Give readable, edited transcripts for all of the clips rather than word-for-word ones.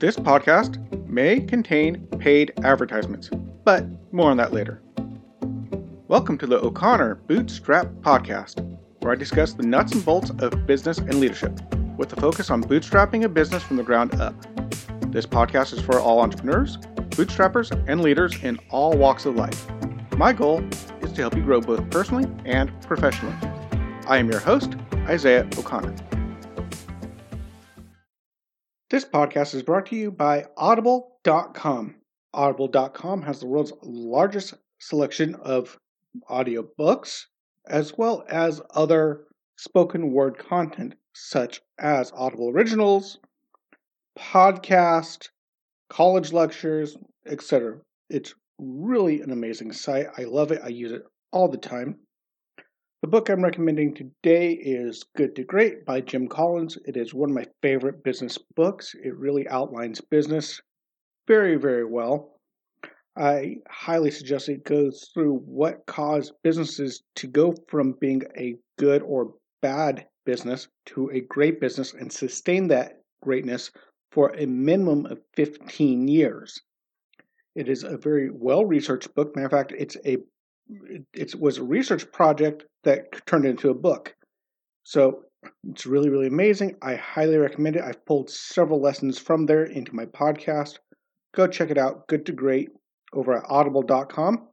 This podcast may contain paid advertisements, but more on that later. Welcome to the O'Connor Bootstrap Podcast, where I discuss the nuts and bolts of business and leadership, with a focus on bootstrapping a business from the ground up. This podcast is for all entrepreneurs, bootstrappers, and leaders in all walks of life. My goal is to help you grow both personally and professionally. I am your host, Isaiah O'Connor. This podcast is brought to you by Audible.com. Audible.com has the world's largest selection of audiobooks, as well as other spoken word content, such as Audible Originals, podcasts, college lectures, etc. It's really an amazing site. I love it. I use it all the time. The book I'm recommending today is Good to Great by Jim Collins. It is one of my favorite business books. It really outlines business very, very well. I highly suggest it goes through what caused businesses to go from being a good or bad business to a great business and sustain that greatness for a minimum of 15 years. It is a very well-researched book. Matter of fact, it was a research project that turned into a book. So it's really, really amazing. I highly recommend it. I've pulled several lessons from there into my podcast. Go check it out, Good to Great, over at Audible.com.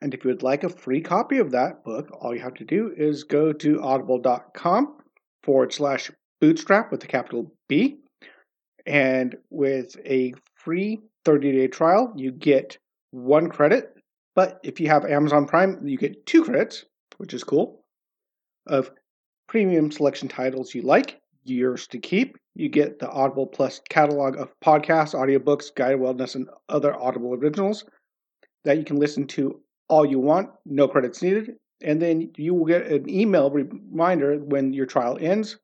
And if you would like a free copy of that book, all you have to do is go to Audible.com/bootstrap with a capital B. And with a free 30-day trial, you get 1 credit. But if you have Amazon Prime, you get 2 credits, which is cool, of premium selection titles you like, yours to keep. You get the Audible Plus catalog of podcasts, audiobooks, guided wellness, and other Audible originals that you can listen to all you want, no credits needed. And then you will get an email reminder when your trial ends.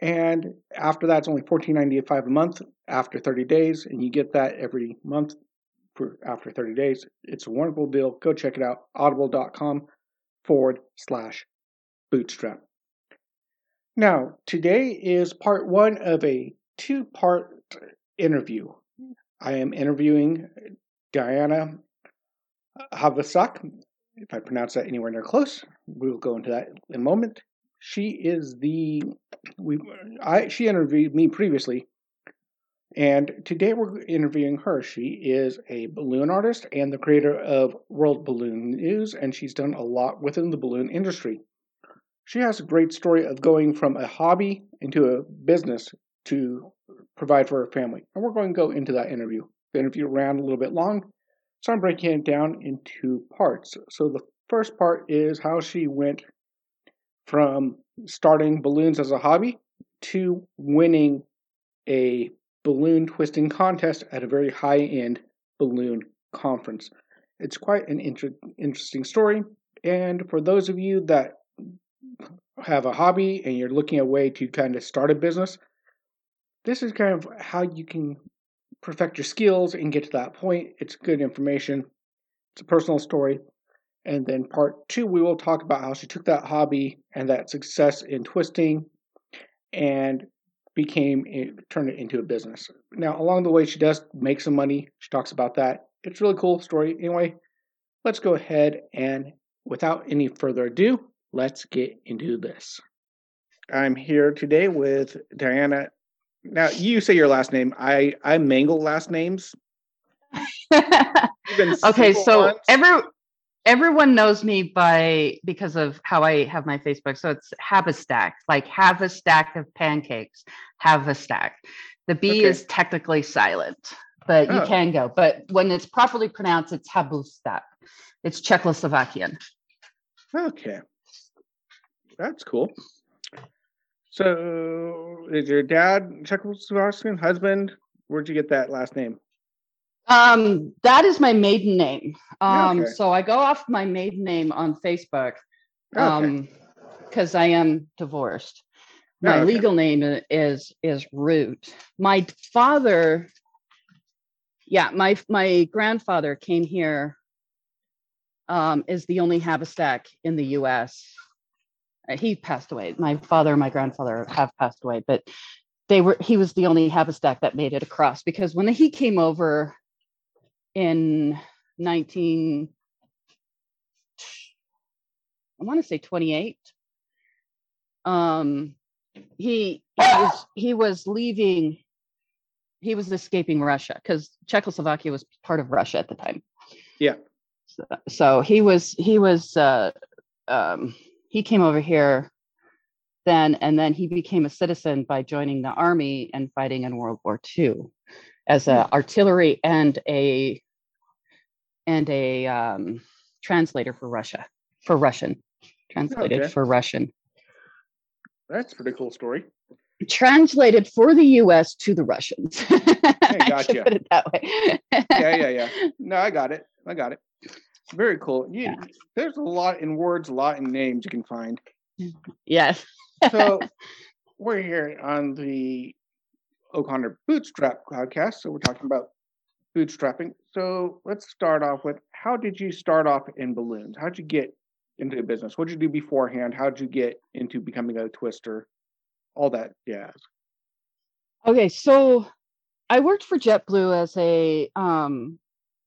And after that, it's only $14.95 a month after 30 days, and you get that every month. After 30 days. It's a wonderful deal. Go check it out. Audible.com/bootstrap. Now, today is part one of a 2-part interview. I am interviewing Diana Havasak. If I pronounce that anywhere near close, we will go into that in a moment. She interviewed me previously. And today we're interviewing her. She is a balloon artist and the creator of World Balloon News, and she's done a lot within the balloon industry. She has a great story of going from a hobby into a business to provide for her family. And we're going to go into that interview. The interview ran a little bit long, so I'm breaking it down in 2 parts. So the first part is how she went from starting balloons as a hobby to winning a balloon twisting contest at a very high-end balloon conference. It's quite an interesting story, and for those of you that have a hobby and you're looking at a way to kind of start a business, this is kind of how you can perfect your skills and get to that point. It's good information. It's a personal story. And then part 2, we will talk about how she took that hobby and that success in twisting and turned it into a business. Now, along the way, she does make some money. She talks about that. It's a really cool story. Anyway, let's go ahead and without any further ado, let's get into this. I'm here today with Diana. Now, you say your last name. I mangle last names. Okay, so everyone knows me because of how I have my Facebook. So it's Havasak, like have a stack of pancakes, Havasak. The B is technically silent, but you can go. But when it's properly pronounced, it's Havasak. It's Czechoslovakian. Okay. That's cool. So is your dad Czechoslovakian, husband? Where'd you get that last name? That is my maiden name. Okay. So I go off my maiden name on Facebook, because I am divorced. My legal name is Root. My father, my grandfather came here, is the only Havasak in the U.S. He passed away. My father and my grandfather have passed away, but he was the only Havasak that made it across, because when he came over in 28, he was escaping Russia, because Czechoslovakia was part of Russia at the time. Yeah. So he came over here then, and then he became a citizen by joining the army and fighting in World War II as an artillery and a translator for Russia, for Russian, translated for Russian. That's a pretty cool story. Translated for the U.S. to the Russians. Hey, gotcha. I should put it that way. Yeah. No, I got it. Very cool. Yeah. There's a lot in words, a lot in names you can find. Yes. So we're here on the O'Connor Bootstrap podcast. So we're talking about bootstrapping. So let's start off with, how did you start off in balloons? How'd you get into the business? What did you do beforehand? How'd you get into becoming a twister? All that jazz. Okay. So I worked for JetBlue as a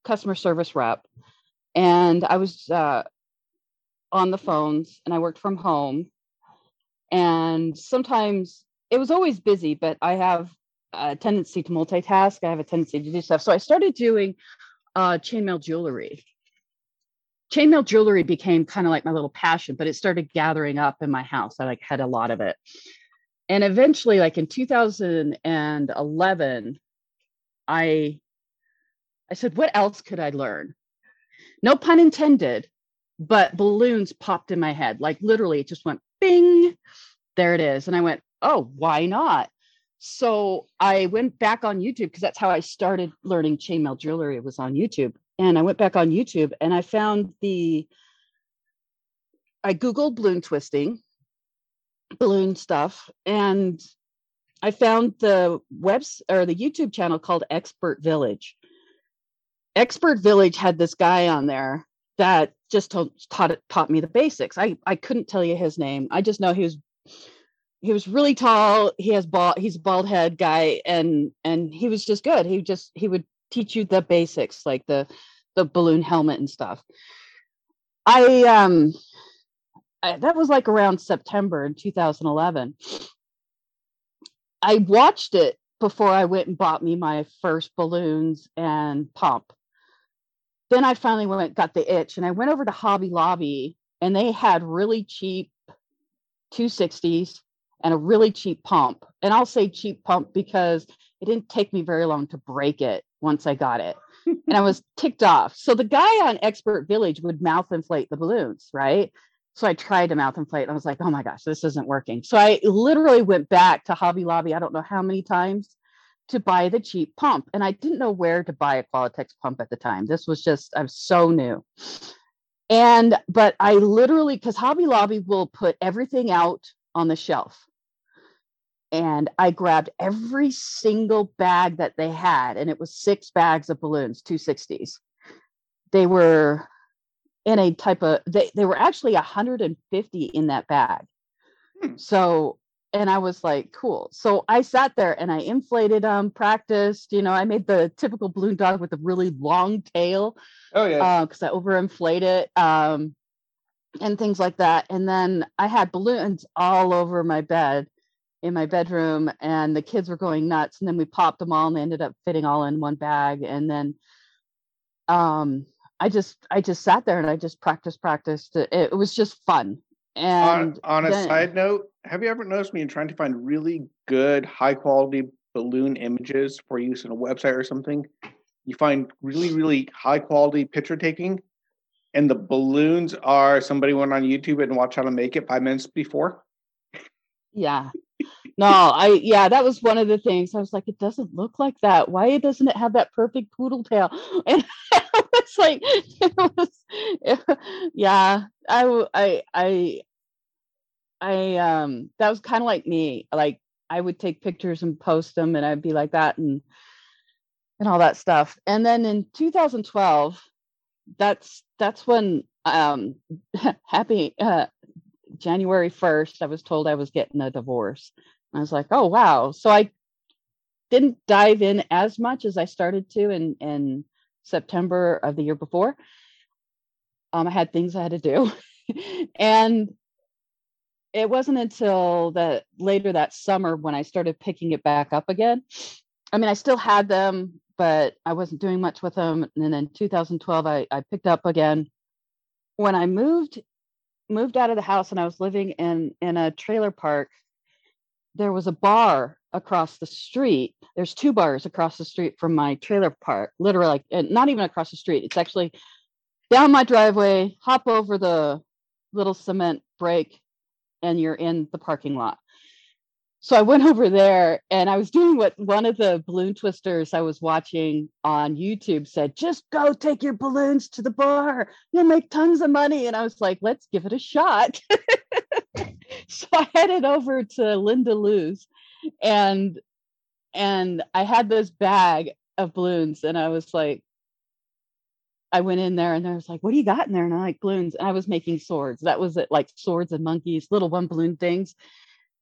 customer service rep, and I was on the phones, and I worked from home, and sometimes it was always busy, but I have a tendency to multitask. I have a tendency to do stuff. So I started doing chainmail jewelry. Chainmail jewelry became kind of like my little passion, but it started gathering up in my house. I had a lot of it. And eventually, like in 2011, I said, what else could I learn? No pun intended, but balloons popped in my head. Like literally it just went bing, there it is. And I went, oh, why not? So I went back on YouTube, because that's how I started learning chainmail jewelry. It was on YouTube. And I went back on YouTube and I found I Googled balloon twisting, balloon stuff, and I found the YouTube channel called Expert Village. Expert Village had this guy on there that just taught me the basics. I couldn't tell you his name. I just know he was really tall. He's a bald head guy, and he was just good. He would teach you the basics, like the balloon helmet and stuff. That was like around September in 2011. I watched it before I went and bought me my first balloons and pump. Then I finally got the itch, and I went over to Hobby Lobby, and they had really cheap 260s and a really cheap pump. And I'll say cheap pump because it didn't take me very long to break it once I got it. And I was ticked off. So the guy on Expert Village would mouth inflate the balloons, right? So I tried to mouth inflate, and I was like, oh my gosh, this isn't working. So I literally went back to Hobby Lobby, I don't know how many times, to buy the cheap pump. And I didn't know where to buy a Qualatex pump at the time. This was just, I was so new. But I literally, because Hobby Lobby will put everything out on the shelf. And I grabbed every single bag that they had. And it was 6 bags of balloons, 260s. They were in a type of, they were actually 150 in that bag. So, and I was like, cool. So I sat there and I inflated them, practiced, I made the typical balloon dog with a really long tail. Oh yeah. Because I overinflate it and things like that. And then I had balloons all over my bed, in my bedroom, and the kids were going nuts. And then we popped them all, and they ended up fitting all in one bag. And then, I just sat there and I just practiced. It was just fun. And on a side note, have you ever noticed me in trying to find really good, high quality balloon images for use in a website or something? You find really, really high quality picture taking, and the balloons are somebody went on YouTube and watched how to make it 5 minutes before. Yeah. No, that was one of the things. I was like, it doesn't look like that. Why doesn't it have that perfect poodle tail? And it's like, that was kind of like me. Like I would take pictures and post them, and I'd be like that and all that stuff. And then in 2012, that's when, January 1st, I was told I was getting a divorce. I was like, oh, wow. So I didn't dive in as much as I started to in September of the year before. I had things I had to do. And it wasn't until later that summer when I started picking it back up again. I mean, I still had them, but I wasn't doing much with them. And then in 2012, I picked up again. When I moved out of the house and I was living in a trailer park, there was a bar across the street. There's two bars across the street from my trailer park, literally, and not even across the street. It's actually down my driveway, hop over the little cement break, and you're in the parking lot. So I went over there and I was doing what one of the balloon twisters I was watching on YouTube said, just go take your balloons to the bar. You'll make tons of money. And I was like, let's give it a shot. So I headed over to Linda Lou's and I had this bag of balloons and I was like, I went in there and I was like, what do you got in there? And I like balloons. And I was making swords. That was it, like swords and monkeys, little one balloon things.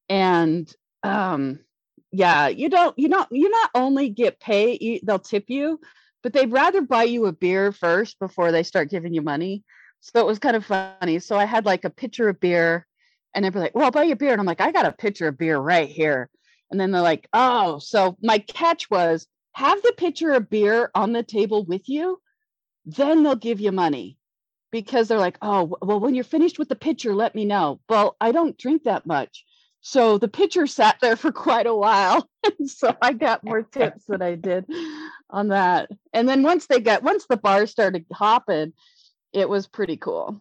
And yeah, you not only get paid, they'll tip you, but they'd rather buy you a beer first before they start giving you money. So it was kind of funny. So I had like a pitcher of beer and they'd be like, well, I'll buy you a beer. And I'm like, I got a pitcher of beer right here. And then they're like, oh, so my catch was have the pitcher of beer on the table with you. Then they'll give you money because they're like, oh, well, when you're finished with the pitcher, let me know. Well, I don't drink that much. So the pitcher sat there for quite a while. So I got more tips than I did on that. And then once the bar started hopping, it was pretty cool.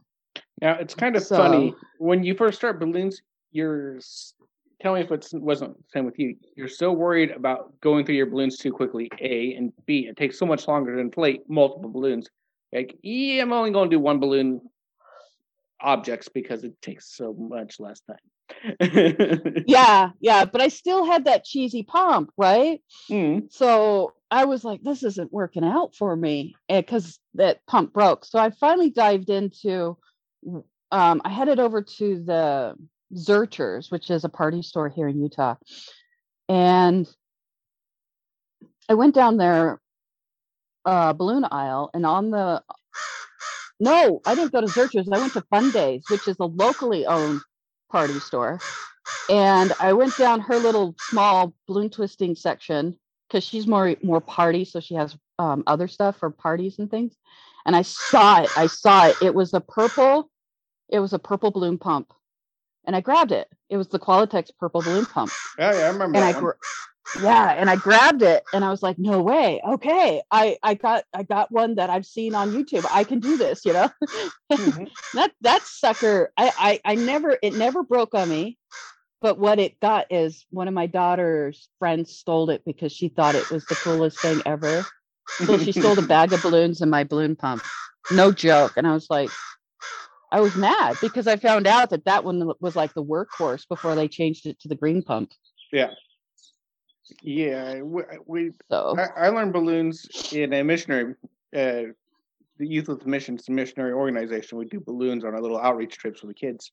Now, it's kind of funny. When you first start balloons, tell me if it wasn't the same with you. You're so worried about going through your balloons too quickly, A, and B, it takes so much longer to inflate multiple balloons. Like, yeah, I'm only going to do one balloon objects because it takes so much less time. yeah, but I still had that cheesy pomp, right? So I was like, this isn't working out for me because that pump broke. So I finally dived into I headed over to the Zurchers, which is a party store here in Utah, and I went down their balloon aisle, and I didn't go to Zurchers. I went to Fun Days, which is a locally owned party store. And I went down her little small balloon twisting section because she's more party. So she has other stuff for parties and things. And I saw it. It was a purple balloon pump. And I grabbed it. It was the Qualatex purple balloon pump. Oh, yeah, I remember that one. Yeah. And I grabbed it and I was like, no way. Okay. I got one that I've seen on YouTube. I can do this, you know. Mm-hmm. that sucker. It never broke on me, but what it got is one of my daughter's friends stole it because she thought it was the coolest thing ever. So she stole a bag of balloons and my balloon pump. No joke. And I was like, I was mad because I found out that one was like the workhorse before they changed it to the green pump. Yeah. Yeah, I learned balloons in a missionary, the Youth with Missions missionary organization. We do balloons on our little outreach trips with the kids.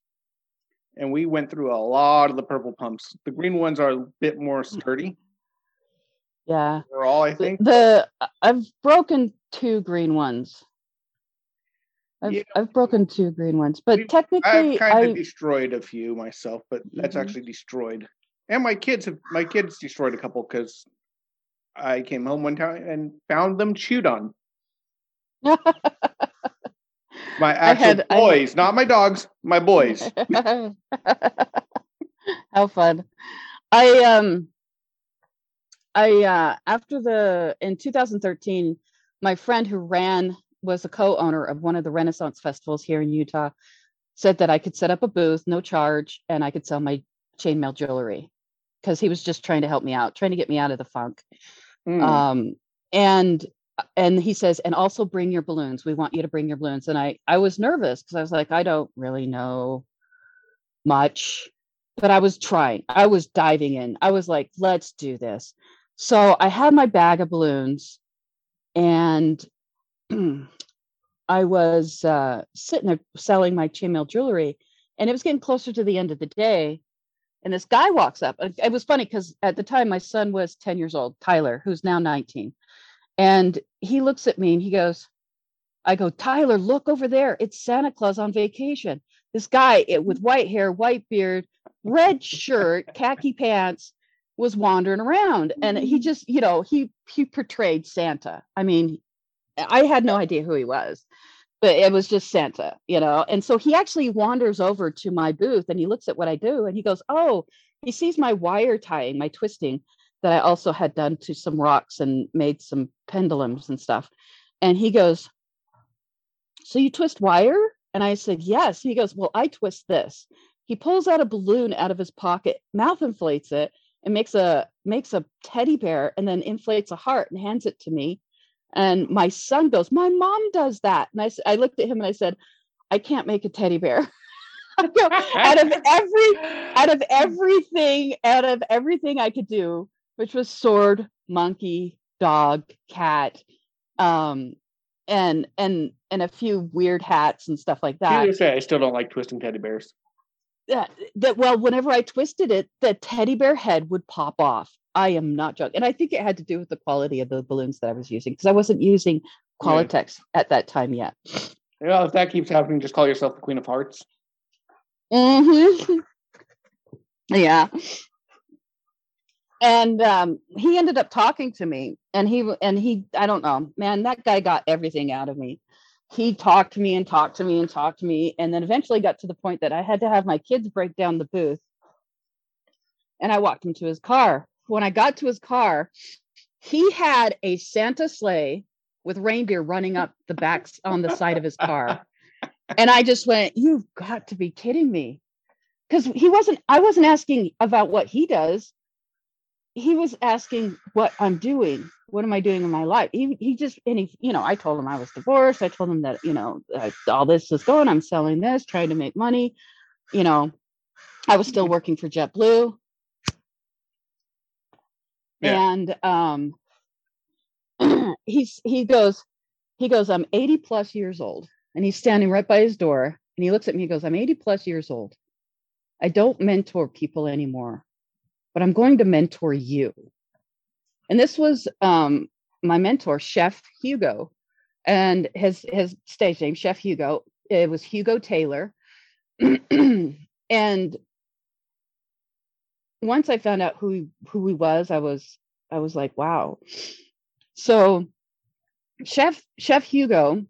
And we went through a lot of the purple pumps. The green ones are a bit more sturdy. Yeah. They're all, I think. I've broken two green ones. I've broken two green ones, but technically I've kind of destroyed a few myself, but that's actually destroyed. And my kids destroyed a couple because I came home one time and found them chewed on. My actual boys, not my dogs, my boys. How fun. In 2013, my friend who was a co-owner of one of the Renaissance festivals here in Utah, said that I could set up a booth, no charge, and I could sell my chainmail jewelry. Because he was just trying to help me out, trying to get me out of the funk. And he says, and also bring your balloons. We want you to bring your balloons. And I was nervous because I was like, I don't really know much, but I was trying. I was diving in. I was like, let's do this. So I had my bag of balloons and I was sitting there selling my chainmail jewelry, and it was getting closer to the end of the day. And this guy walks up. It was funny because at the time my son was 10 years old, Tyler, who's now 19. And he looks at me and he goes, I go, Tyler, look over there. It's Santa Claus on vacation. This guy with white hair, white beard, red shirt, khaki pants was wandering around. And he just, you know, he portrayed Santa. I mean, I had no idea who he was, but it was just Santa, you know? And so he actually wanders over to my booth and he looks at what I do and he goes, oh, he sees my wire tying, my twisting that I also had done to some rocks and made some pendulums and stuff. And he goes, so you twist wire? And I said, yes. He goes, well, I twist this. He pulls out a balloon out of his pocket, mouth inflates it, and makes a teddy bear and then inflates a heart and hands it to me. And my son goes, my mom does that. And I looked at him and I said, I can't make a teddy bear. out of everything I could do, which was sword, monkey, dog, cat, and a few weird hats and stuff like that. I still don't like twisting teddy bears. Well, whenever I twisted it, the teddy bear head would pop off. I am not joking. And I think it had to do with the quality of the balloons that I was using, because I wasn't using Qualatex at that time yet. Well, if that keeps happening, just call yourself the Queen of Hearts. Mm-hmm. Yeah. And he ended up talking to me, and he I don't know, man, that guy got everything out of me. He talked to me and talked to me and talked to me, and then eventually got to the point that I had to have my kids break down the booth, and I walked him to his car. When I got to his car, he had a Santa sleigh with reindeer running up the backs on the side of his car. And I just went, you've got to be kidding me. Because I wasn't asking about what he does. He was asking what I'm doing. What am I doing in my life? I told him I was divorced. I told him that, you know, all this is going, I'm selling this, trying to make money. You know, I was still working for JetBlue. Yeah. And he goes, I'm 80 plus years old. And he's standing right by his door, and he looks at me and goes, I'm 80 plus years old. I don't mentor people anymore, but I'm going to mentor you. And this was my mentor, Chef Hugo, and his stage name, Chef Hugo. It was Hugo Taylor. And once I found out who he was, I was like, wow. So Chef Hugo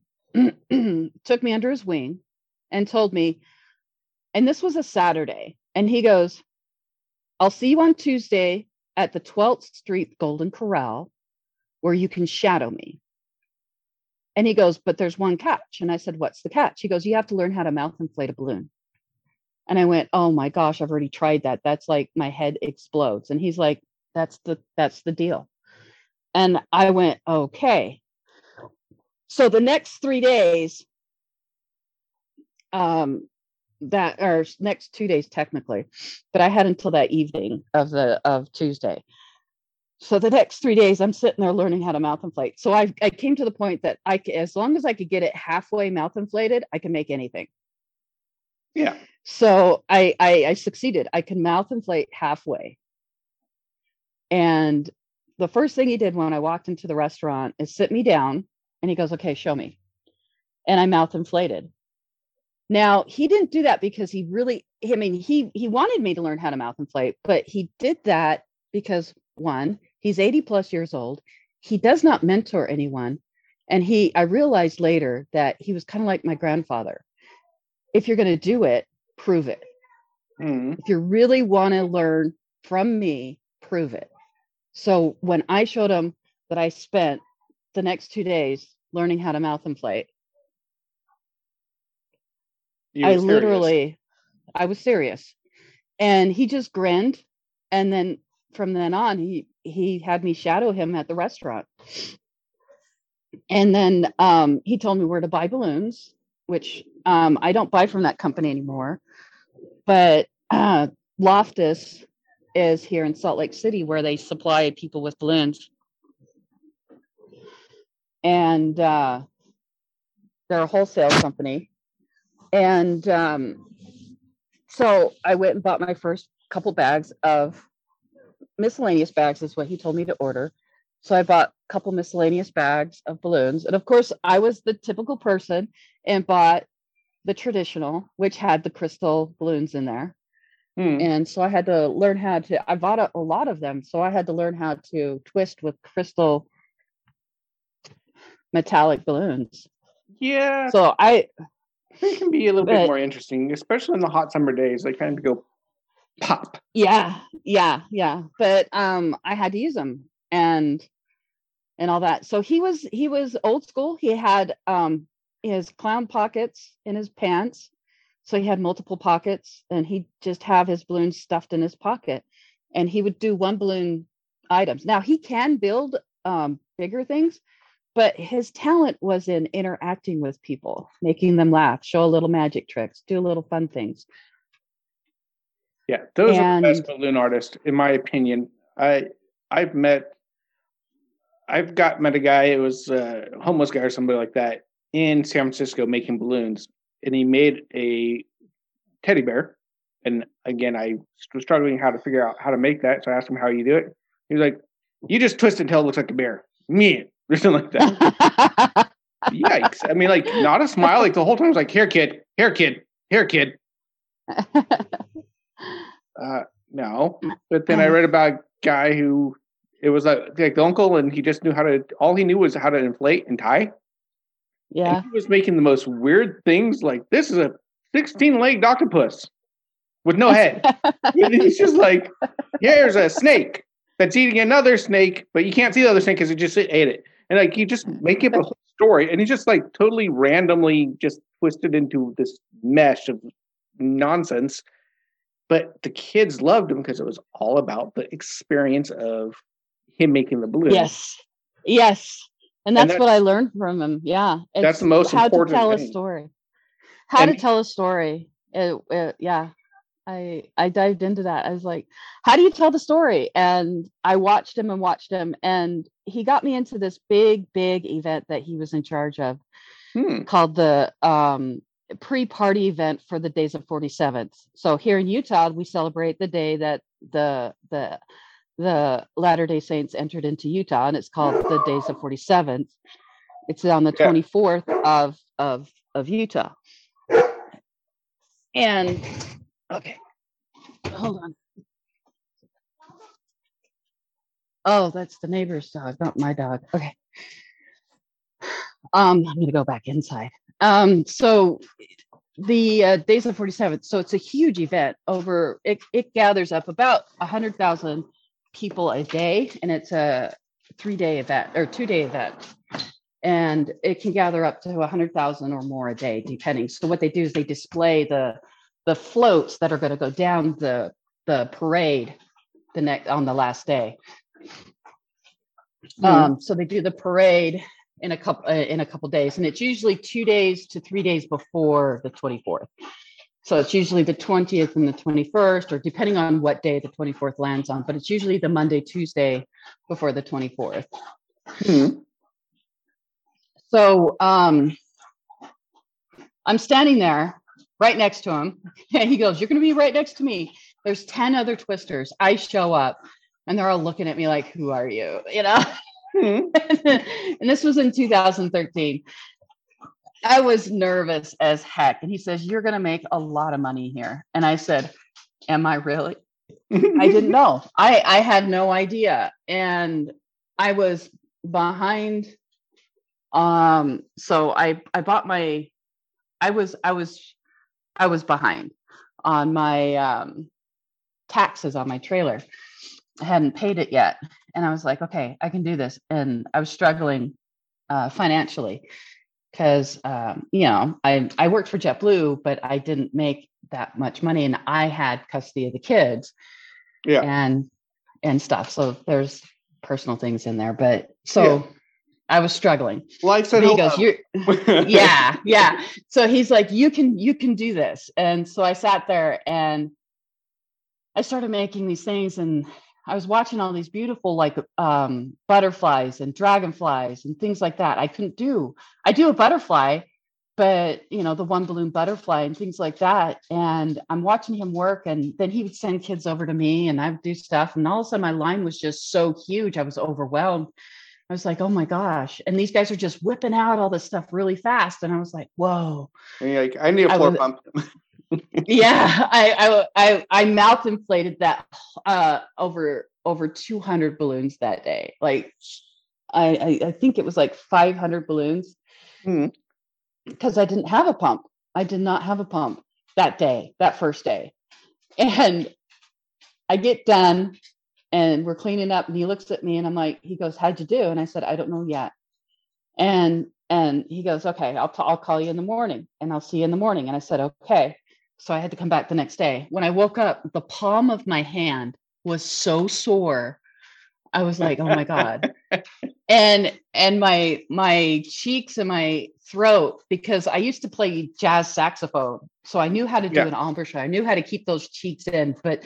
took me under his wing and told me, and this was a Saturday, and he goes, I'll see you on Tuesday at the 12th Street Golden Corral where you can shadow me. And he goes, but there's one catch. And I said, what's the catch? He goes, you have to learn how to mouth inflate a balloon. And I went, oh my gosh, I've already tried that. That's like my head explodes. And he's like, that's the deal. And I went, okay. So the next 3 days, that are next 2 days technically, but I had until that evening of Tuesday. So the next 3 days, I'm sitting there learning how to mouth inflate. So I came to the point that as long as I could get it halfway mouth inflated, I can make anything. Yeah. So I succeeded. I can mouth inflate halfway. And the first thing he did when I walked into the restaurant is sit me down. And he goes, okay, show me. And I mouth inflated. Now, he didn't do that because he wanted me to learn how to mouth inflate, but he did that because, one, he's 80 plus years old. He does not mentor anyone. And I realized later that he was kind of like my grandfather. If you're going to do it, prove it. Mm-hmm. If you really want to learn from me, prove it. So when I showed him that I spent the next 2 days learning how to mouth inflate, I was serious. And he just grinned. And then from then on, he had me shadow him at the restaurant. And then he told me where to buy balloons, which I don't buy from that company anymore. But Loftus is here in Salt Lake City, where they supply people with balloons. And they're a wholesale company. And so I went and bought my first couple bags of miscellaneous bags is what he told me to order. So I bought a couple miscellaneous bags of balloons. And of course, I was the typical person and bought the traditional, which had the crystal balloons in there. And so I had to learn how to, I bought a lot of them. So I had to learn how to twist with crystal metallic balloons. Yeah. So it can be a little bit more interesting, especially on the hot summer days. They kind of go pop. Yeah. But I had to use them and all that. So he was old school. He had his clown pockets in his pants. So he had multiple pockets, and he'd just have his balloons stuffed in his pocket, and he would do one balloon items. Now he can build bigger things, but his talent was in interacting with people, making them laugh, show a little magic tricks, do little fun things. Yeah. Those are the best balloon artists, in my opinion. I've met a guy, it was a homeless guy or somebody like that in San Francisco making balloons. And he made a teddy bear. And again, I was struggling how to figure out how to make that. So I asked him, how you do it? He was like, you just twist it until it looks like a bear. Me. Or something like that. Yikes. I mean, like, not a smile. Like, the whole time I was like, here, kid. Here, kid. Here, kid. No. But then I read about a guy who, it was like the uncle, and he just knew all he knew was how to inflate and tie. Yeah, and he was making the most weird things. Like, this is a 16-legged octopus with no head. He's just like, here's a snake that's eating another snake, but you can't see the other snake because it just ate it. And like, you just make up a whole story, and he just like totally randomly just twisted into this mesh of nonsense. But the kids loved him because it was all about the experience of him making the balloon. Yes. And that's what I learned from him. Yeah. That's the most important thing. How to tell a story. Yeah. I dived into that. I was like, how do you tell the story? And I watched him. And he got me into this big event that he was in charge of called the pre-party event for the Days of 47th. So here in Utah, we celebrate the day that the Latter-day Saints entered into Utah, and it's called the Days of 47th. It's on the 24th of Utah. And okay, hold on. Oh, that's the neighbor's dog, not my dog. Okay. I'm going to go back inside. So the Days of 47th. So it's a huge event. It gathers up about 100,000 people a day, and it's a 3-day event or 2-day event, and it can gather up to 100,000 or more a day, depending. So what they do is they display the floats that are going to go down the parade on the last day. So they do the parade in a couple days, and it's usually 2 days to 3 days before the 24th. So it's usually the 20th and the 21st, or depending on what day the 24th lands on, but it's usually the Monday, Tuesday before the 24th. So I'm standing there right next to him, and he goes, you're going to be right next to me. There's 10 other twisters. I show up, and they're all looking at me like, who are you? You know? And this was in 2013. I was nervous as heck. And he says, you're going to make a lot of money here. And I said, am I really? I didn't know. I had no idea. And I was behind. So I bought my, I was behind on my taxes on my trailer. I hadn't paid it yet. And I was like, okay, I can do this. And I was struggling financially. Because, I worked for JetBlue, but I didn't make that much money, and I had custody of the kids and stuff. So there's personal things in there, but I was struggling. Life's at home. He goes, yeah. So he's like, you can do this. And so I sat there and I started making these things, and I was watching all these beautiful, like, butterflies and dragonflies and things like that. I couldn't do. I do a butterfly, but you know, the one balloon butterfly and things like that. And I'm watching him work, and then he would send kids over to me and I would do stuff. And all of a sudden my line was just so huge. I was overwhelmed. I was like, oh my gosh. And these guys are just whipping out all this stuff really fast. And I was like, whoa. And you're like, I need a floor pump. Yeah. I mouth inflated that over 200 balloons that day. Like I think it was like 500 balloons. Mm-hmm. Because I didn't have a pump. I did not have a pump that day, that first day. And I get done and we're cleaning up, and he looks at me and I'm like, he goes, how'd you do? And I said, I don't know yet. And he goes, okay, I'll call you in the morning and I'll see you in the morning. And I said, okay. So I had to come back the next day. When I woke up, the palm of my hand was so sore. I was like, oh my God. And my cheeks and my throat, because I used to play jazz saxophone. So I knew how to do an embouchure. I knew how to keep those cheeks in, but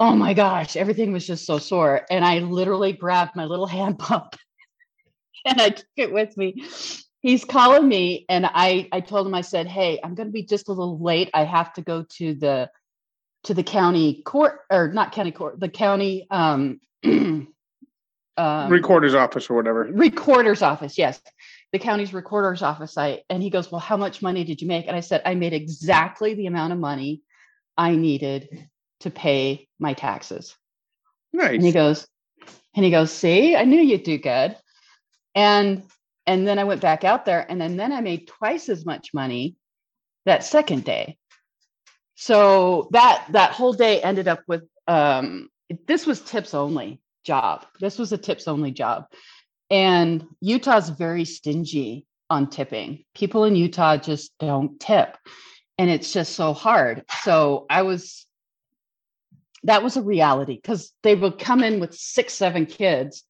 oh my gosh, everything was just so sore. And I literally grabbed my little hand pump and I took it with me. He's calling me. And I told him, I said, hey, I'm going to be just a little late. I have to go to the county court, or not county court, the county, recorder's office or whatever. Recorder's office, yes. The county's recorder's office. And he goes, well, how much money did you make? And I said, I made exactly the amount of money I needed to pay my taxes. Nice. And he goes, see, I knew you'd do good. And then I went back out there, and then I made twice as much money that second day. So that whole day ended up with this was tips only job. This was a tips only job. And Utah's very stingy on tipping. People in Utah just don't tip. And it's just so hard. So that was a reality, because they will come in with 6, 7 kids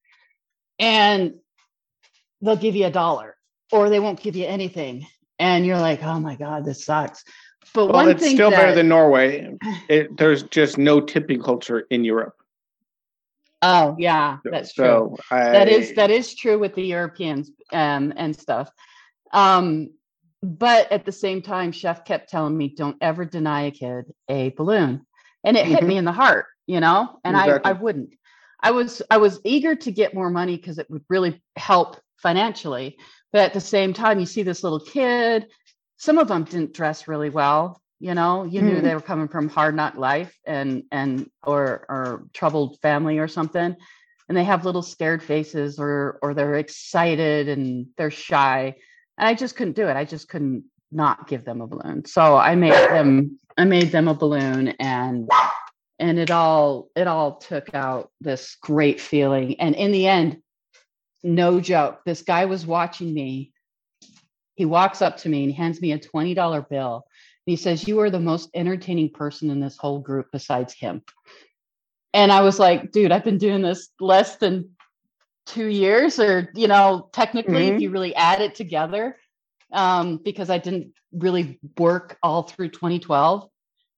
and they'll give you $1 or they won't give you anything. And you're like, oh my God, this sucks. But well, it's still better than Norway. There's just no tipping culture in Europe. Oh yeah, that's true. That is true with the Europeans and stuff. But at the same time, Chef kept telling me, don't ever deny a kid a balloon. And it hit me in the heart, you know, and exactly. I wouldn't. I was eager to get more money because it would really help financially. But at the same time, you see this little kid. Some of them didn't dress really well. You know, you knew they were coming from hard knock life or troubled family or something. And they have little scared faces or they're excited and they're shy. And I just couldn't do it. I just couldn't not give them a balloon. So I made them a balloon, and it all took out this great feeling. And in the end, no joke, this guy was watching me. He walks up to me and hands me a $20 bill. He says, you are the most entertaining person in this whole group besides him. And I was like, dude, I've been doing this less than 2 years, or, you know, technically, if you really add it together, because I didn't really work all through 2012.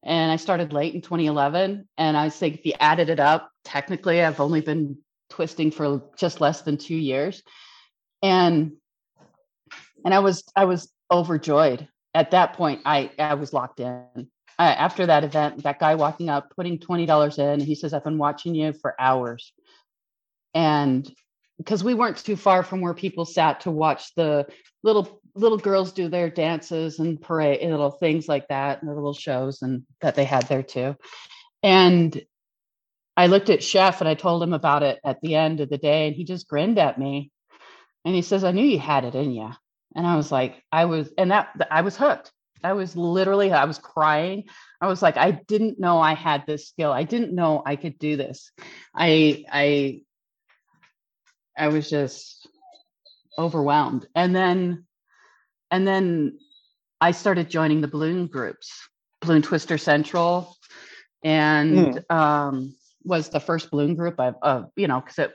And I started late in 2011. And I think if you added it up, technically, I've only been twisting for just less than 2 years. And I was overjoyed. At that point, I was locked in. After that event, that guy walking up, putting $20 in, and he says, I've been watching you for hours. And because we weren't too far from where people sat to watch the little girls do their dances and parade and little things like that, and the little shows and that they had there too. And I looked at Chef and I told him about it at the end of the day, and he just grinned at me. And he says, I knew you had it in you. And I was like, I was hooked. I was crying. I was like, I didn't know I had this skill. I didn't know I could do this. I was just overwhelmed. And then I started joining the balloon groups, Balloon Twister Central, and was the first balloon group I've, you know, because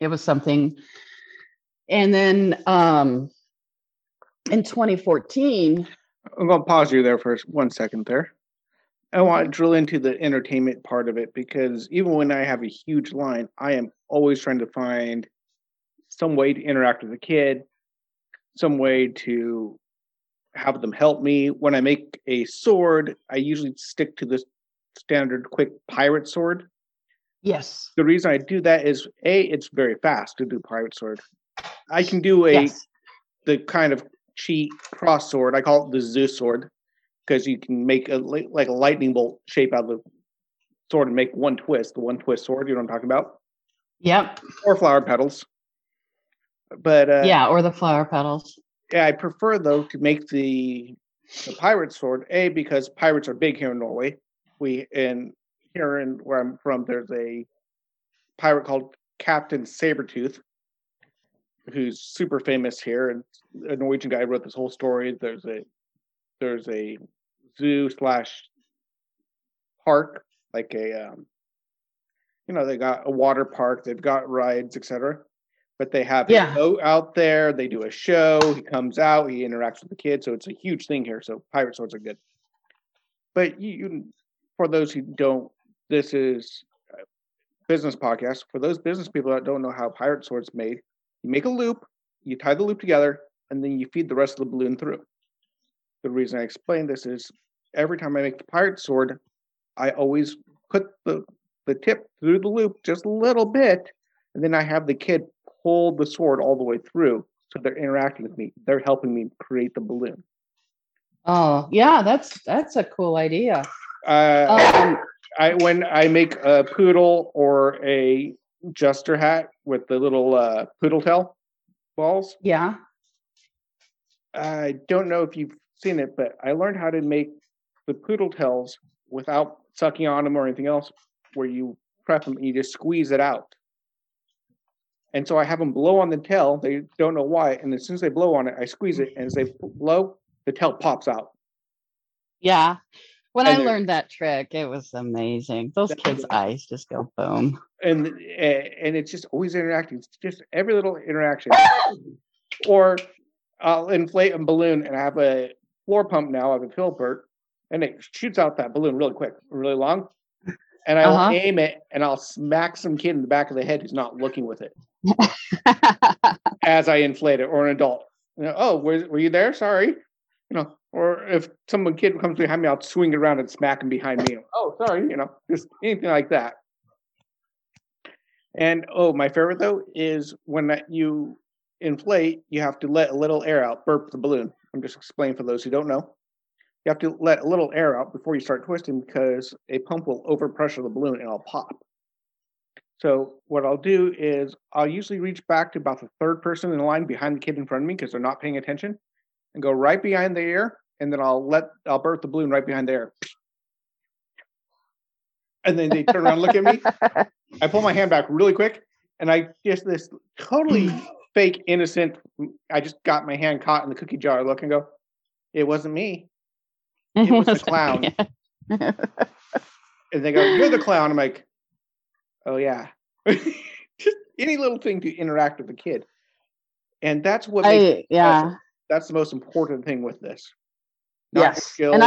it was something. And then, in 2014, I'm going to pause you there for 1 second there. I want to drill into the entertainment part of it, because even when I have a huge line, I am always trying to find some way to interact with the kid, some way to have them help me. When I make a sword, I usually stick to the standard quick pirate sword. Yes. The reason I do that is, A, it's very fast to do pirate sword. I can do the kind of cheat cross sword. I call it the Zeus sword because you can make a lightning bolt shape out of the sword and make the one twist sword. You know what I'm talking about? Yep. Or flower petals. But or the flower petals. Yeah, I prefer though to make the pirate sword. A, because pirates are big here in Norway. Where I'm from, there's a pirate called Captain Sabretooth, who's super famous here, and a Norwegian guy wrote this whole story. There's a zoo / park, like a they got a water park, they've got rides, etc. But they have a boat out there. They do a show. He comes out. He interacts with the kids. So it's a huge thing here. So pirate swords are good. But for those who don't, this is a business podcast. For those business people that don't know how pirate swords made, you make a loop, you tie the loop together, and then you feed the rest of the balloon through. The reason I explain this is every time I make the pirate sword, I always put the tip through the loop just a little bit, and then I have the kid hold the sword all the way through, so they're interacting with me. They're helping me create the balloon. Oh, yeah, that's a cool idea. When I make a poodle or a jester hat with the little poodle tail balls. Yeah. I don't know if you've seen it, but I learned how to make the poodle tails without sucking on them or anything else, where you prep them and you just squeeze it out. And so I have them blow on the tail. They don't know why. And as soon as they blow on it, I squeeze it. And as they blow, the tail pops out. Yeah. I learned that trick, it was amazing. Those kids' eyes just go boom. And it's just always interacting. It's just every little interaction. Or I'll inflate a balloon, and I have a floor pump now. I have a filbert. And it shoots out that balloon really quick, really long. And I'll aim it, and I'll smack some kid in the back of the head who's not looking with it. As I inflate it, or an adult. You know, oh, were you there? Sorry. Or if some kid comes behind me, I'll swing around and smack him behind me. Oh, sorry. Just anything like that. And my favorite though is when you inflate, you have to let a little air out, burp the balloon. I'm just explaining for those who don't know. You have to let a little air out before you start twisting, because a pump will overpressure the balloon and it'll pop. So what I'll do is I'll usually reach back to about the third person in the line behind the kid in front of me, because they're not paying attention, and go right behind the ear, and then I'll burst the balloon right behind the ear. And then they turn around and look at me. I pull my hand back really quick, and I just this totally fake innocent, I just got my hand caught in the cookie jar look and go, it wasn't me. It was the clown. And they go, you're the clown. I'm like, oh yeah. Just any little thing to interact with the kid. And that's what makes awesome. That's the most important thing with this. Not the skills, and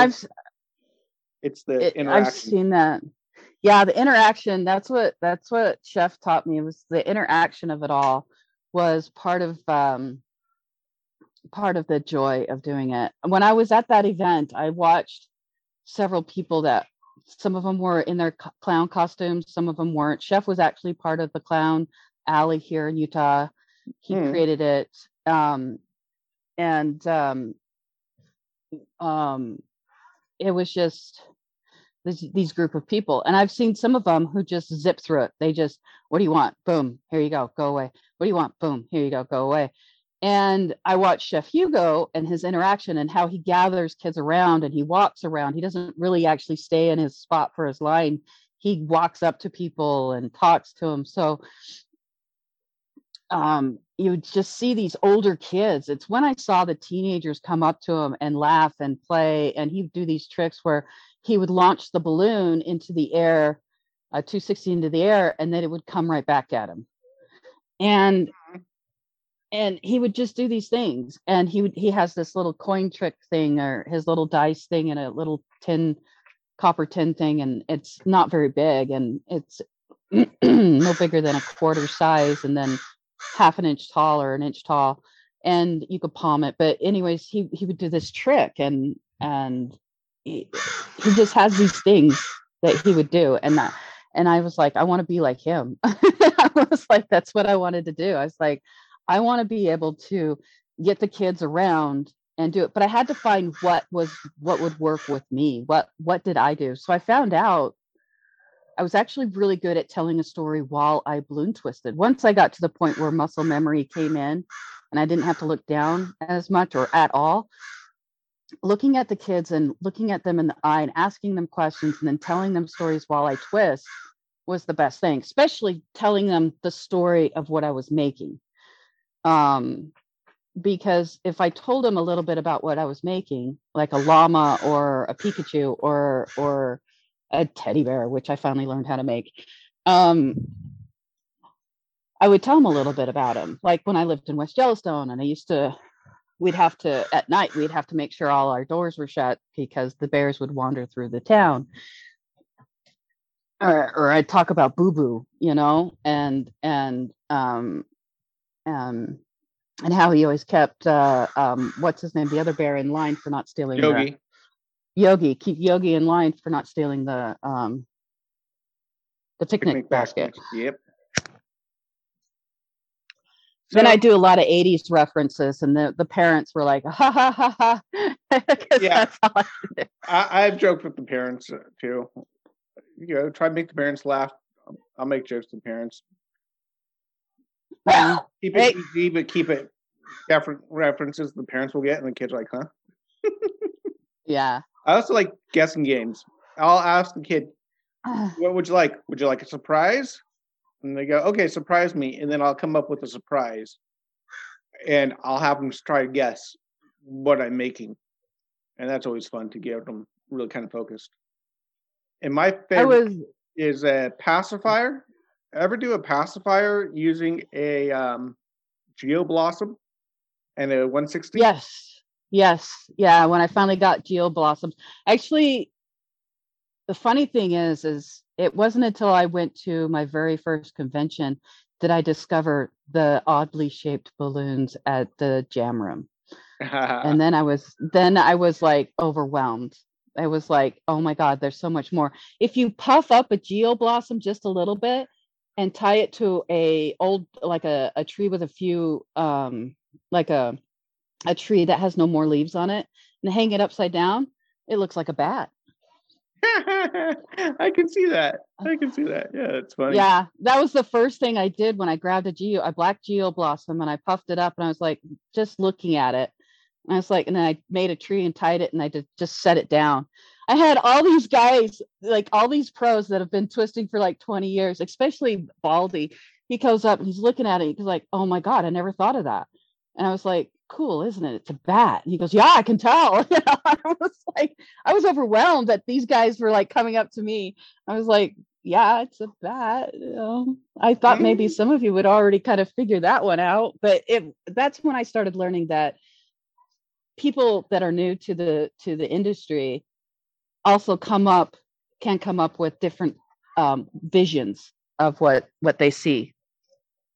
it's the interaction. I've seen that. Yeah, the interaction. That's what Chef taught me, was the interaction of it all was part of the joy of doing it. When I was at that event, I watched several people that some of them were in their clown costumes, some of them weren't. Chef was actually part of the Clown Alley here in Utah. He created it. It was just these group of people, and I've seen some of them who just zip through it. They just, what do you want? Boom, here you go away. What do you want? Boom, here you go away. And I watched Chef Hugo and his interaction and how he gathers kids around, and he walks around. He doesn't really actually stay in his spot for his line. He walks up to people and talks to them. So you just see these older kids. It's when I saw the teenagers come up to him and laugh and play, and he'd do these tricks where he would launch the balloon into the air, 260 into the air, and then it would come right back at him. And he would just do these things. And he has this little coin trick thing, or his little dice thing, and a little copper tin thing, and it's not very big, and it's no bigger than a quarter size, and then half an inch tall or an inch tall, and you could palm it. But anyways, he would do this trick, and he just has these things that he would do. And I was like, I want to be like him. I was like, that's what I wanted to do. I was like, I want to be able to get the kids around and do it. But I had to find what would work with me. What did I do? So I found out I was actually really good at telling a story while I balloon twisted. Once I got to the point where muscle memory came in and I didn't have to look down as much or at all, looking at the kids and looking at them in the eye and asking them questions and then telling them stories while I twist was the best thing, especially telling them the story of what I was making. Because if I told them a little bit about what I was making, like a llama or a Pikachu or a teddy bear, which I finally learned how to make, I would tell them a little bit about them. Like when I lived in West Yellowstone and at night, we'd have to make sure all our doors were shut because the bears would wander through the town. Or I'd talk about Boo-Boo, and how he always kept, what's his name, the other bear in line for not stealing keep Yogi in line for not stealing the picnic basket. Yep. Then I do a lot of 80s references, and the parents were like, ha, ha, ha, ha. Yeah. That's all I do. I've joked with the parents, too. Try to make the parents laugh. I'll make jokes with the parents. Keep it easy, but keep it references the parents will get, and the kids are like, huh? Yeah. I also like guessing games. I'll ask the kid, what would you like? Would you like a surprise? And they go, okay, surprise me. And then I'll come up with a surprise. And I'll have them try to guess what I'm making. And that's always fun to get them really kind of focused. And my favorite is a pacifier. Ever do a pacifier using a Geoblossom and a 160? Yes. Yeah, when I finally got Geoblossoms. Actually, the funny thing is it wasn't until I went to my very first convention that I discovered the oddly shaped balloons at the jam room. And then I was like overwhelmed. I was like, oh my God, there's so much more. If you puff up a Geoblossom just a little bit and tie it to a tree with a few, a tree that has no more leaves on it and hang it upside down, it looks like a bat. I can see that. Yeah, that's funny. Yeah, that was the first thing I did when I grabbed I black Geoblossom and I puffed it up and I was like, just looking at it. And I was like, and then I made a tree and tied it and I just set it down. I had all these guys, like all these pros that have been twisting for like 20 years, especially Baldy. He goes up and he's looking at it. He's like, oh my God, I never thought of that. And I was like, cool, isn't it? It's a bat. And he goes, yeah, I can tell. I was overwhelmed that these guys were like coming up to me. I was like, yeah, it's a bat. I thought maybe some of you would already kind of figure that one out. But that's when I started learning that people that are new to the industry also can come up with different visions of what they see.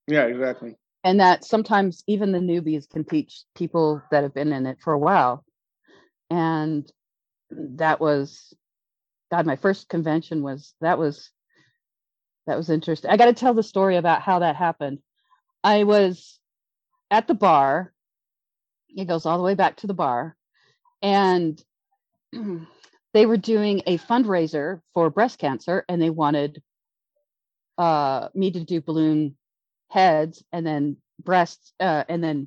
Yeah, exactly. And that sometimes even the newbies can teach people that have been in it for a while. And that was, God, my first convention was interesting. I got to tell the story about how that happened. I was at the bar. It goes all the way back to the bar. And they were doing a fundraiser for breast cancer. And they wanted me to do balloon heads and then breasts, and then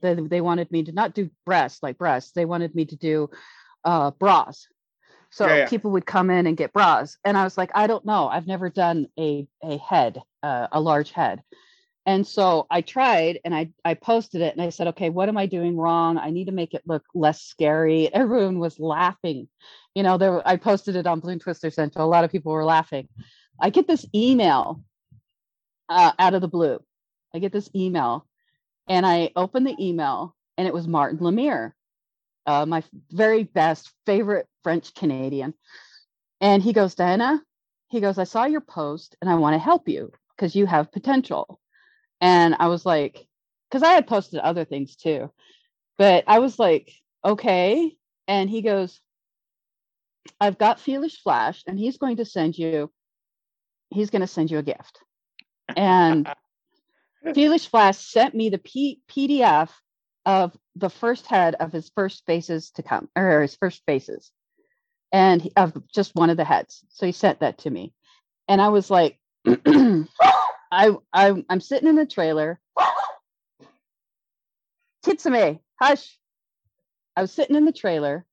they wanted me to not do breasts. They wanted me to do bras. So yeah. People would come in and get bras, and I was like, I don't know, I've never done a head, a large head. And so I tried, and I posted it, and I said, okay, what am I doing wrong? I need to make it look less scary. Everyone was laughing, I posted it on Balloon Twister Central. A lot of people were laughing. I get this email out of the blue. I get this email, and I open the email, and it was Martin Lemire, my very best favorite French Canadian. And he goes, Diana, I saw your post and I want to help you because you have potential. And I was like, because I had posted other things too, but I was like, okay. And he goes, I've got Felix Flash, and he's going to send you a gift. And Felix Flash sent me the PDF of the first head of his first faces to come, or his first faces, and of just one of the heads. So he sent that to me, and I was like, I'm sitting in the trailer. Kitsune, hush! I was sitting in the trailer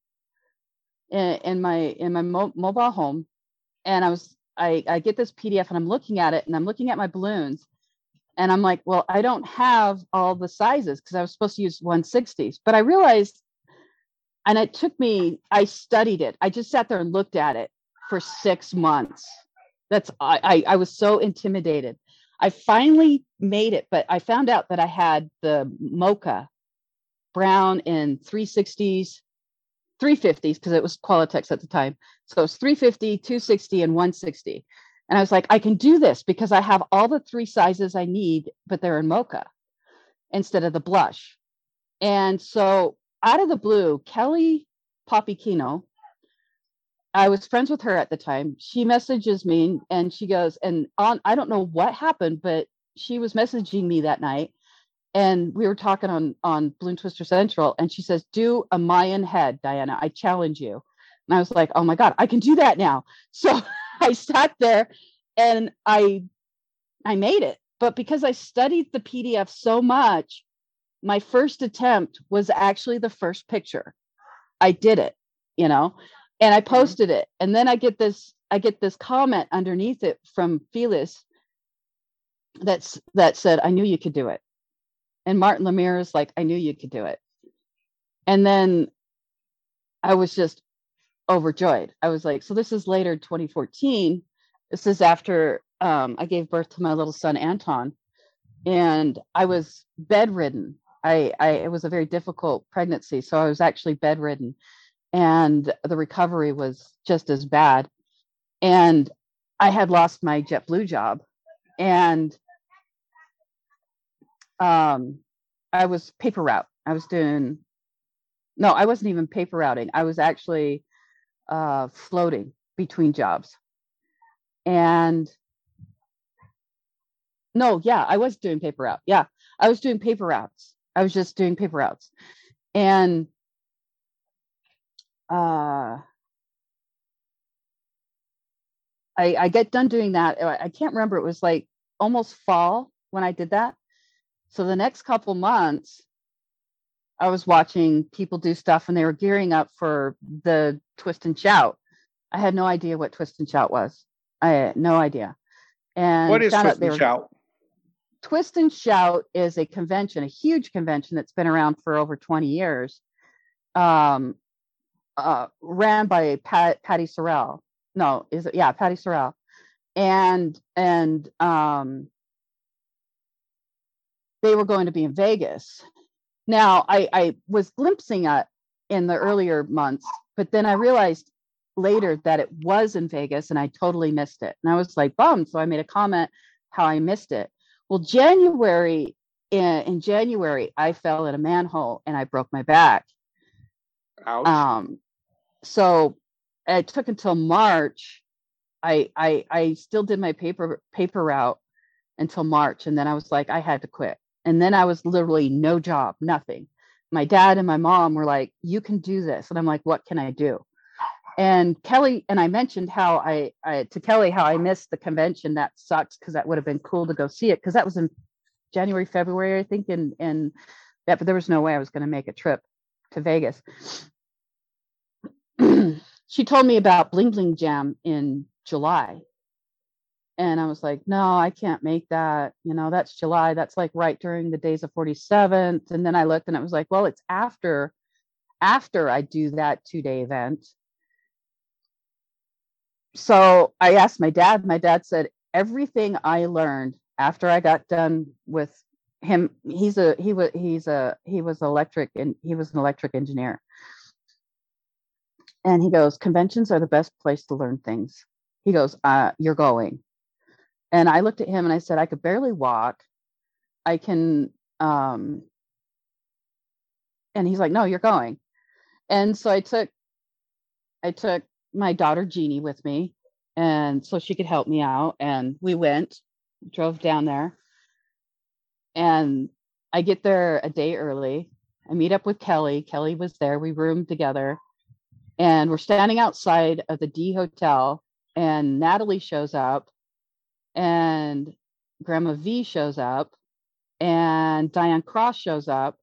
in my mobile home, and I get this PDF, and I'm looking at it, and I'm looking at my balloons. And I'm like, well, I don't have all the sizes because I was supposed to use 160s. But I realized, and it took me, I studied it. I just sat there and looked at it for 6 months. I was so intimidated. I finally made it, but I found out that I had the mocha brown in 360s, 350s, because it was Qualatex at the time. So it was 350, 260, and 160. And I was like, I can do this because I have all the three sizes I need, but they're in mocha instead of the blush. And so out of the blue, Kelly Poppikino, I was friends with her at the time. She messages me and she goes, I don't know what happened, but she was messaging me that night. And we were talking on Balloon Twister Central. And she says, do a Mayan head, Diana, I challenge you. And I was like, oh my God, I can do that now. So I sat there and I made it. But because I studied the PDF so much, my first attempt was actually the first picture. I did it, and I posted it. And then I get this comment underneath it from Felix that said, I knew you could do it. And Martin Lemire is like, I knew you could do it. And then I was just overjoyed. I was like, so this is later 2014. This is after I gave birth to my little son Anton, and I was bedridden. It was a very difficult pregnancy, so I was actually bedridden, and the recovery was just as bad. And I had lost my JetBlue job, and I was paper route. I wasn't even paper routing. I was actually floating between jobs. I was doing paper route. Yeah, I was doing paper routes. I was just doing paper routes. And I get done doing that. I can't remember. It was like almost fall when I did that. So the next couple months, I was watching people do stuff, and they were gearing up for the Twist and Shout. I had no idea what Twist and Shout was. I had no idea. And what is Twist and Shout? Twist and Shout is a convention, a huge convention that's been around for over 20 years, ran by Patty Sorrell. No, is it? Yeah, Patty Sorrell. And they were going to be in Vegas. Now, I was glimpsing at in the earlier months, but then I realized later that it was in Vegas and I totally missed it. And I was like bummed. So I made a comment how I missed it. Well, in January, I fell in a manhole and I broke my back. Ouch. So it took until March. I still did my paper route until March. And then I was like, I had to quit. And then I was literally no job, nothing. My dad and my mom were like, you can do this. And I'm like, what can I do? And I mentioned how I missed the convention. That sucks, because that would have been cool to go see it, because that was in January, February, I think. And that, but there was no way I was going to make a trip to Vegas. She told me about Bling Bling Jam in July. And I was like, no, I can't make that. That's July. That's like right during the Days of 47th. And then I looked and it was like, well, it's after I do that 2-day event. So I asked my dad. My dad said, everything I learned after I got done with him, he was an electric engineer. And he goes, conventions are the best place to learn things. He goes, you're going. And I looked at him and I said, I could barely walk. I can And he's like, no, you're going. And so I took my daughter Jeannie with me, and so she could help me out. And we went, drove down there, and I get there a day early. I meet up with Kelly. Kelly was there. We roomed together, and we're standing outside of the D Hotel, and Natalie shows up, and Grandma V shows up, and Diane Cross shows up,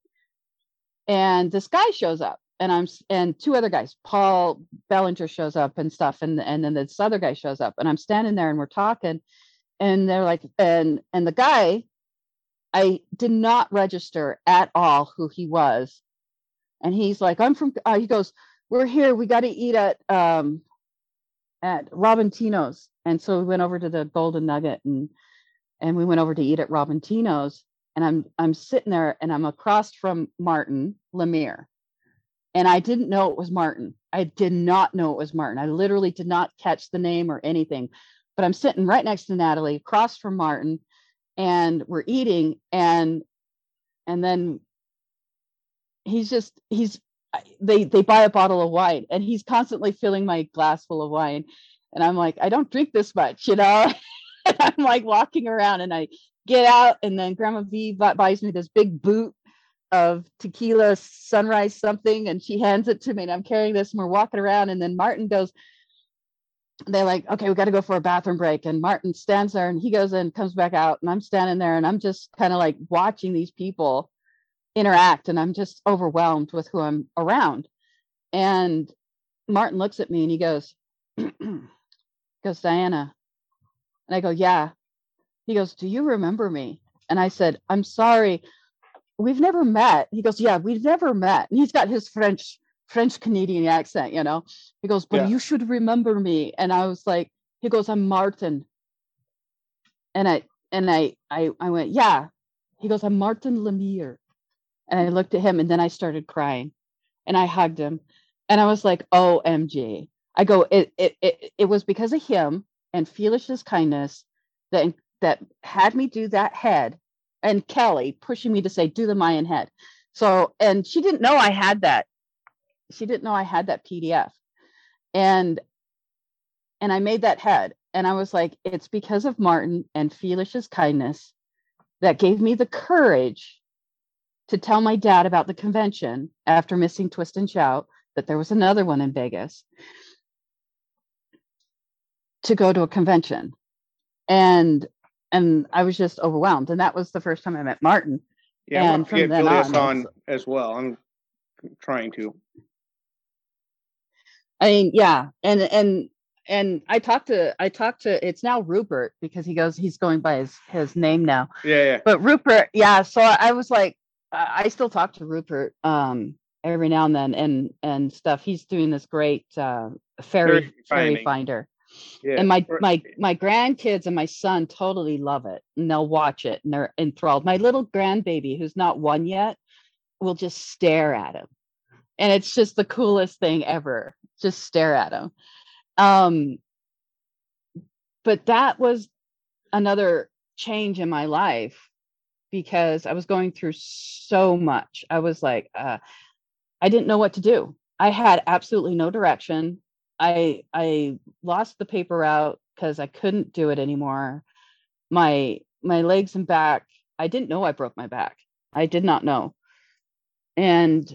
and this guy shows up, and two other guys, Paul Bellinger shows up and stuff, and then this other guy shows up, and I'm standing there and we're talking, and they're like, and the guy, I did not register at all who he was, and he's like, I'm from. He goes, we're here. We got to eat at Robin Tino's, and so we went over to the Golden Nugget, and we went over to eat at Robin Tino's. And I'm sitting there, and I'm across from Martin Lemire, and I didn't know it was Martin. I did not know it was Martin. I literally did not catch the name or anything. But I'm sitting right next to Natalie, across from Martin, and we're eating, and then they buy a bottle of wine, and he's constantly filling my glass full of wine, and I'm like, I don't drink this much, you know. And I'm like walking around, and I get out, and then Grandma V buys me this big boot of tequila sunrise something, and she hands it to me, and I'm carrying this, and we're walking around, and then Martin goes, they're like, okay, we got to go for a bathroom break, and Martin stands there, and he goes in, comes back out, and I'm standing there, and I'm just kind of like watching these people interact, and I'm just overwhelmed with who I'm around. And Martin looks at me, and he goes, goes, Diana. And I go, yeah. He goes, do you remember me? And I said, I'm sorry, we've never met. He goes, yeah, we've never met. And he's got his French Canadian accent, you know. He goes, but yeah, you should remember me. And I was like, he goes, I'm Martin. And I went, yeah. He goes, I'm Martin Lemire. And I looked at him, and then I started crying, and I hugged him, and I was like, OMG. I go, it was because of him and Felix's kindness that had me do that head, and Kelly pushing me to say, do the Mayan head. So, and she didn't know I had that. She didn't know I had that PDF. And I made that head, and I was like, it's because of Martin and Felix's kindness that gave me the courage to tell my dad about the convention after missing Twist and Shout, that there was another one in Vegas, to go to a convention. And I was just overwhelmed. And that was the first time I met Martin. Yeah, and I want to get Felix on as well. I'm trying to. I mean, yeah. And I talked to it's now Rupert, because he's going by his name now. Yeah. But Rupert, yeah. So I was like, I still talk to Rupert every now and then and stuff. He's doing this great fairy finder. Yeah. And my grandkids and my son totally love it, and they'll watch it, and they're enthralled. My little grandbaby, who's not one yet, will just stare at him, and it's just the coolest thing ever. Just stare at him. But that was another change in my life, because I was going through so much. I was like, I didn't know what to do. I had absolutely no direction. I lost the paper route because I couldn't do it anymore. My legs and back, I didn't know I broke my back. I did not know. And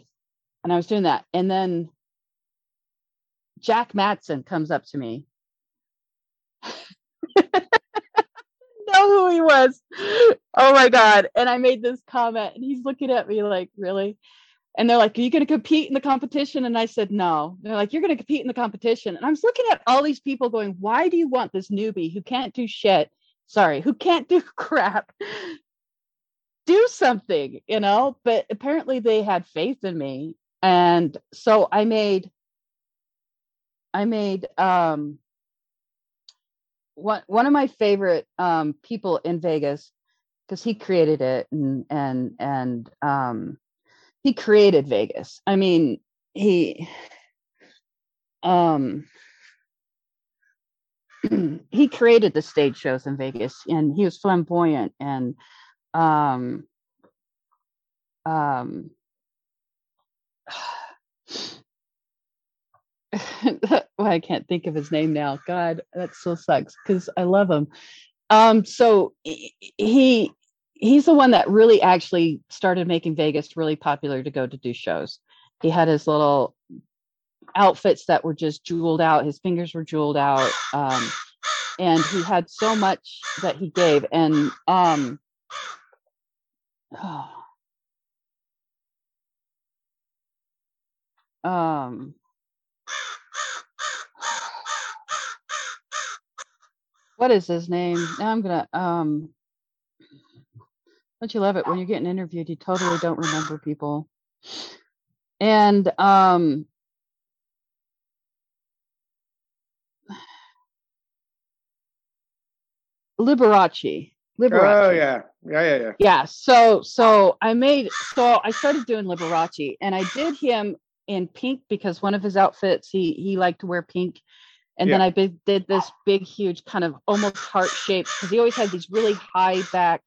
I was doing that. And then Jack Matson comes up to me. Know who he was. Oh my God. And I made this comment, and he's looking at me like, really? And they're like, are you going to compete in the competition? And I said, no. They're like, you're going to compete in the competition. And I'm looking at all these people going, why do you want this newbie who can't do shit? Sorry, who can't do crap? Do something, you know? But apparently they had faith in me. And so I made one of my favorite people in Vegas, because he created it, and he created Vegas. I mean, he created the stage shows in Vegas, and he was flamboyant, and well, I can't think of his name now. God, that still sucks because I love him. So he's the one that really actually started making Vegas really popular to go to do shows. He had his little outfits that were just jeweled out. His fingers were jeweled out. And he had so much that he gave. And what is his name? Now I'm gonna don't you love it when you're getting interviewed, you totally don't remember people. And Liberace. Oh yeah. Yeah. So I started doing Liberace, and I did him in pink because one of his outfits he liked to wear pink, and then I did this big, huge kind of almost heart shaped because he always had these really high back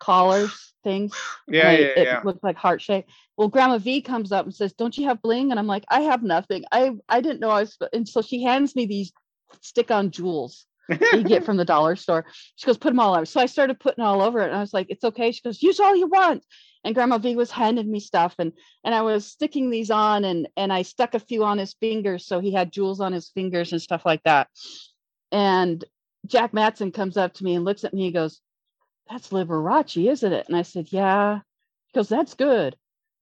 collars things. It looked like heart shape. Well, Grandma V comes up and says, "Don't you have bling?" And I'm like, "I have nothing. I didn't know I was." And so she hands me these stick on jewels. You get from the dollar store. She goes, "Put them all over." So I started putting all over it, and I was like, "It's okay." She goes, "Use all you want." And Grandma V was handing me stuff, and I was sticking these on, and I stuck a few on his fingers, so he had jewels on his fingers and stuff like that. And Jack Matson comes up to me and looks at me. He goes, "That's Liberace, isn't it?" And I said, "Yeah." He goes, "That's good."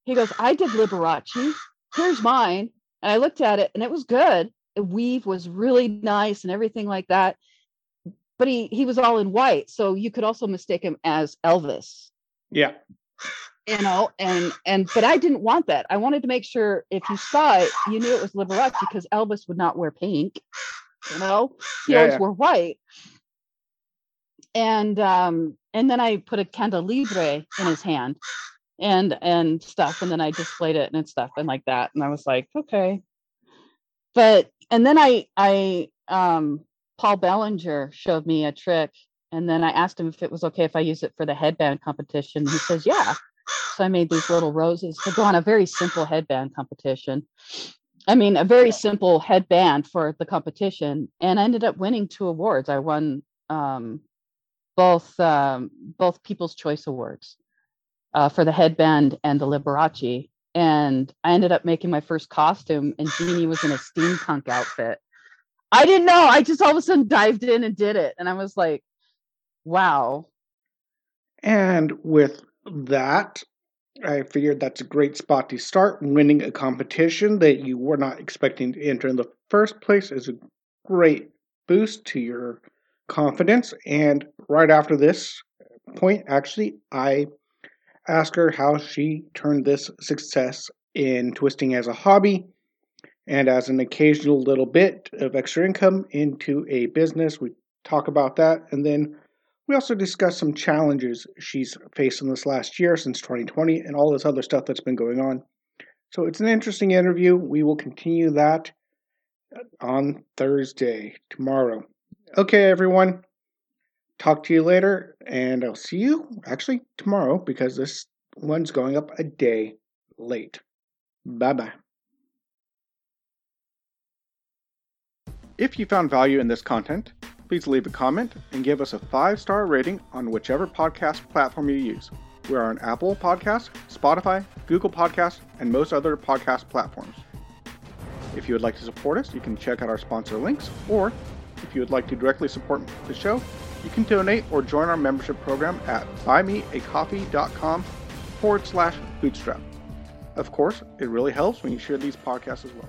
He goes, "I did Liberace. Here's mine." And I looked at it, and it was good. The weave was really nice and everything like that. But he was all in white, so you could also mistake him as Elvis. Yeah. You know, but I didn't want that. I wanted to make sure if you saw it, you knew it was Liberace because Elvis would not wear pink. You know, he always wore white. And then I put a candelabra in his hand and stuff, and then I displayed it and stuff and like that. And I was like, okay. But then Paul Bellinger showed me a trick, and then I asked him if it was okay if I use it for the headband competition. He says, yeah. So I made these little roses to go on a very simple headband competition. I mean, a very simple headband for the competition. And I ended up winning 2 awards. I won both People's Choice Awards for the headband and the Liberace. And I ended up making my first costume, and Jeannie was in a steampunk outfit. I didn't know. I just all of a sudden dived in and did it. And I was like, wow. And with that, I figured that's a great spot to start. Winning a competition that you were not expecting to enter in the first place is a great boost to your confidence. And right after this point, actually, I asked her how she turned this success in twisting as a hobby and as an occasional little bit of extra income into a business. We talk about that. And then we also discuss some challenges she's faced in this last year since 2020 and all this other stuff that's been going on. So it's an interesting interview. We will continue that on Thursday, tomorrow. Okay, everyone. Talk to you later. And I'll see you actually tomorrow because this one's going up a day late. Bye-bye. If you found value in this content, please leave a comment and give us a 5-star rating on whichever podcast platform you use. We are on Apple Podcasts, Spotify, Google Podcasts, and most other podcast platforms. If you would like to support us, you can check out our sponsor links, or if you would like to directly support the show, you can donate or join our membership program at buymeacoffee.com/bootstrap. Of course, it really helps when you share these podcasts as well.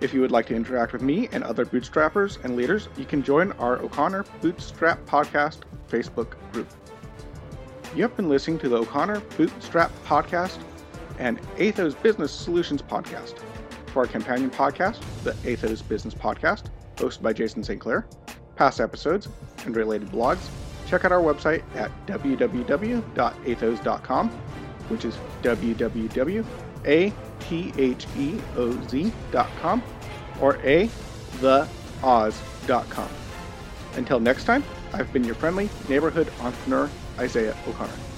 If you would like to interact with me and other bootstrappers and leaders, you can join our O'Connor Bootstrap Podcast Facebook group. You have been listening to the O'Connor Bootstrap Podcast and Athos Business Solutions Podcast. For our companion podcast, the Athos Business Podcast, hosted by Jason St. Clair, past episodes, and related blogs, check out our website at www.athos.com, which is www.atheoz.com or atheoz.com. Until next time, I've been your friendly neighborhood entrepreneur, Isaiah O'Connor.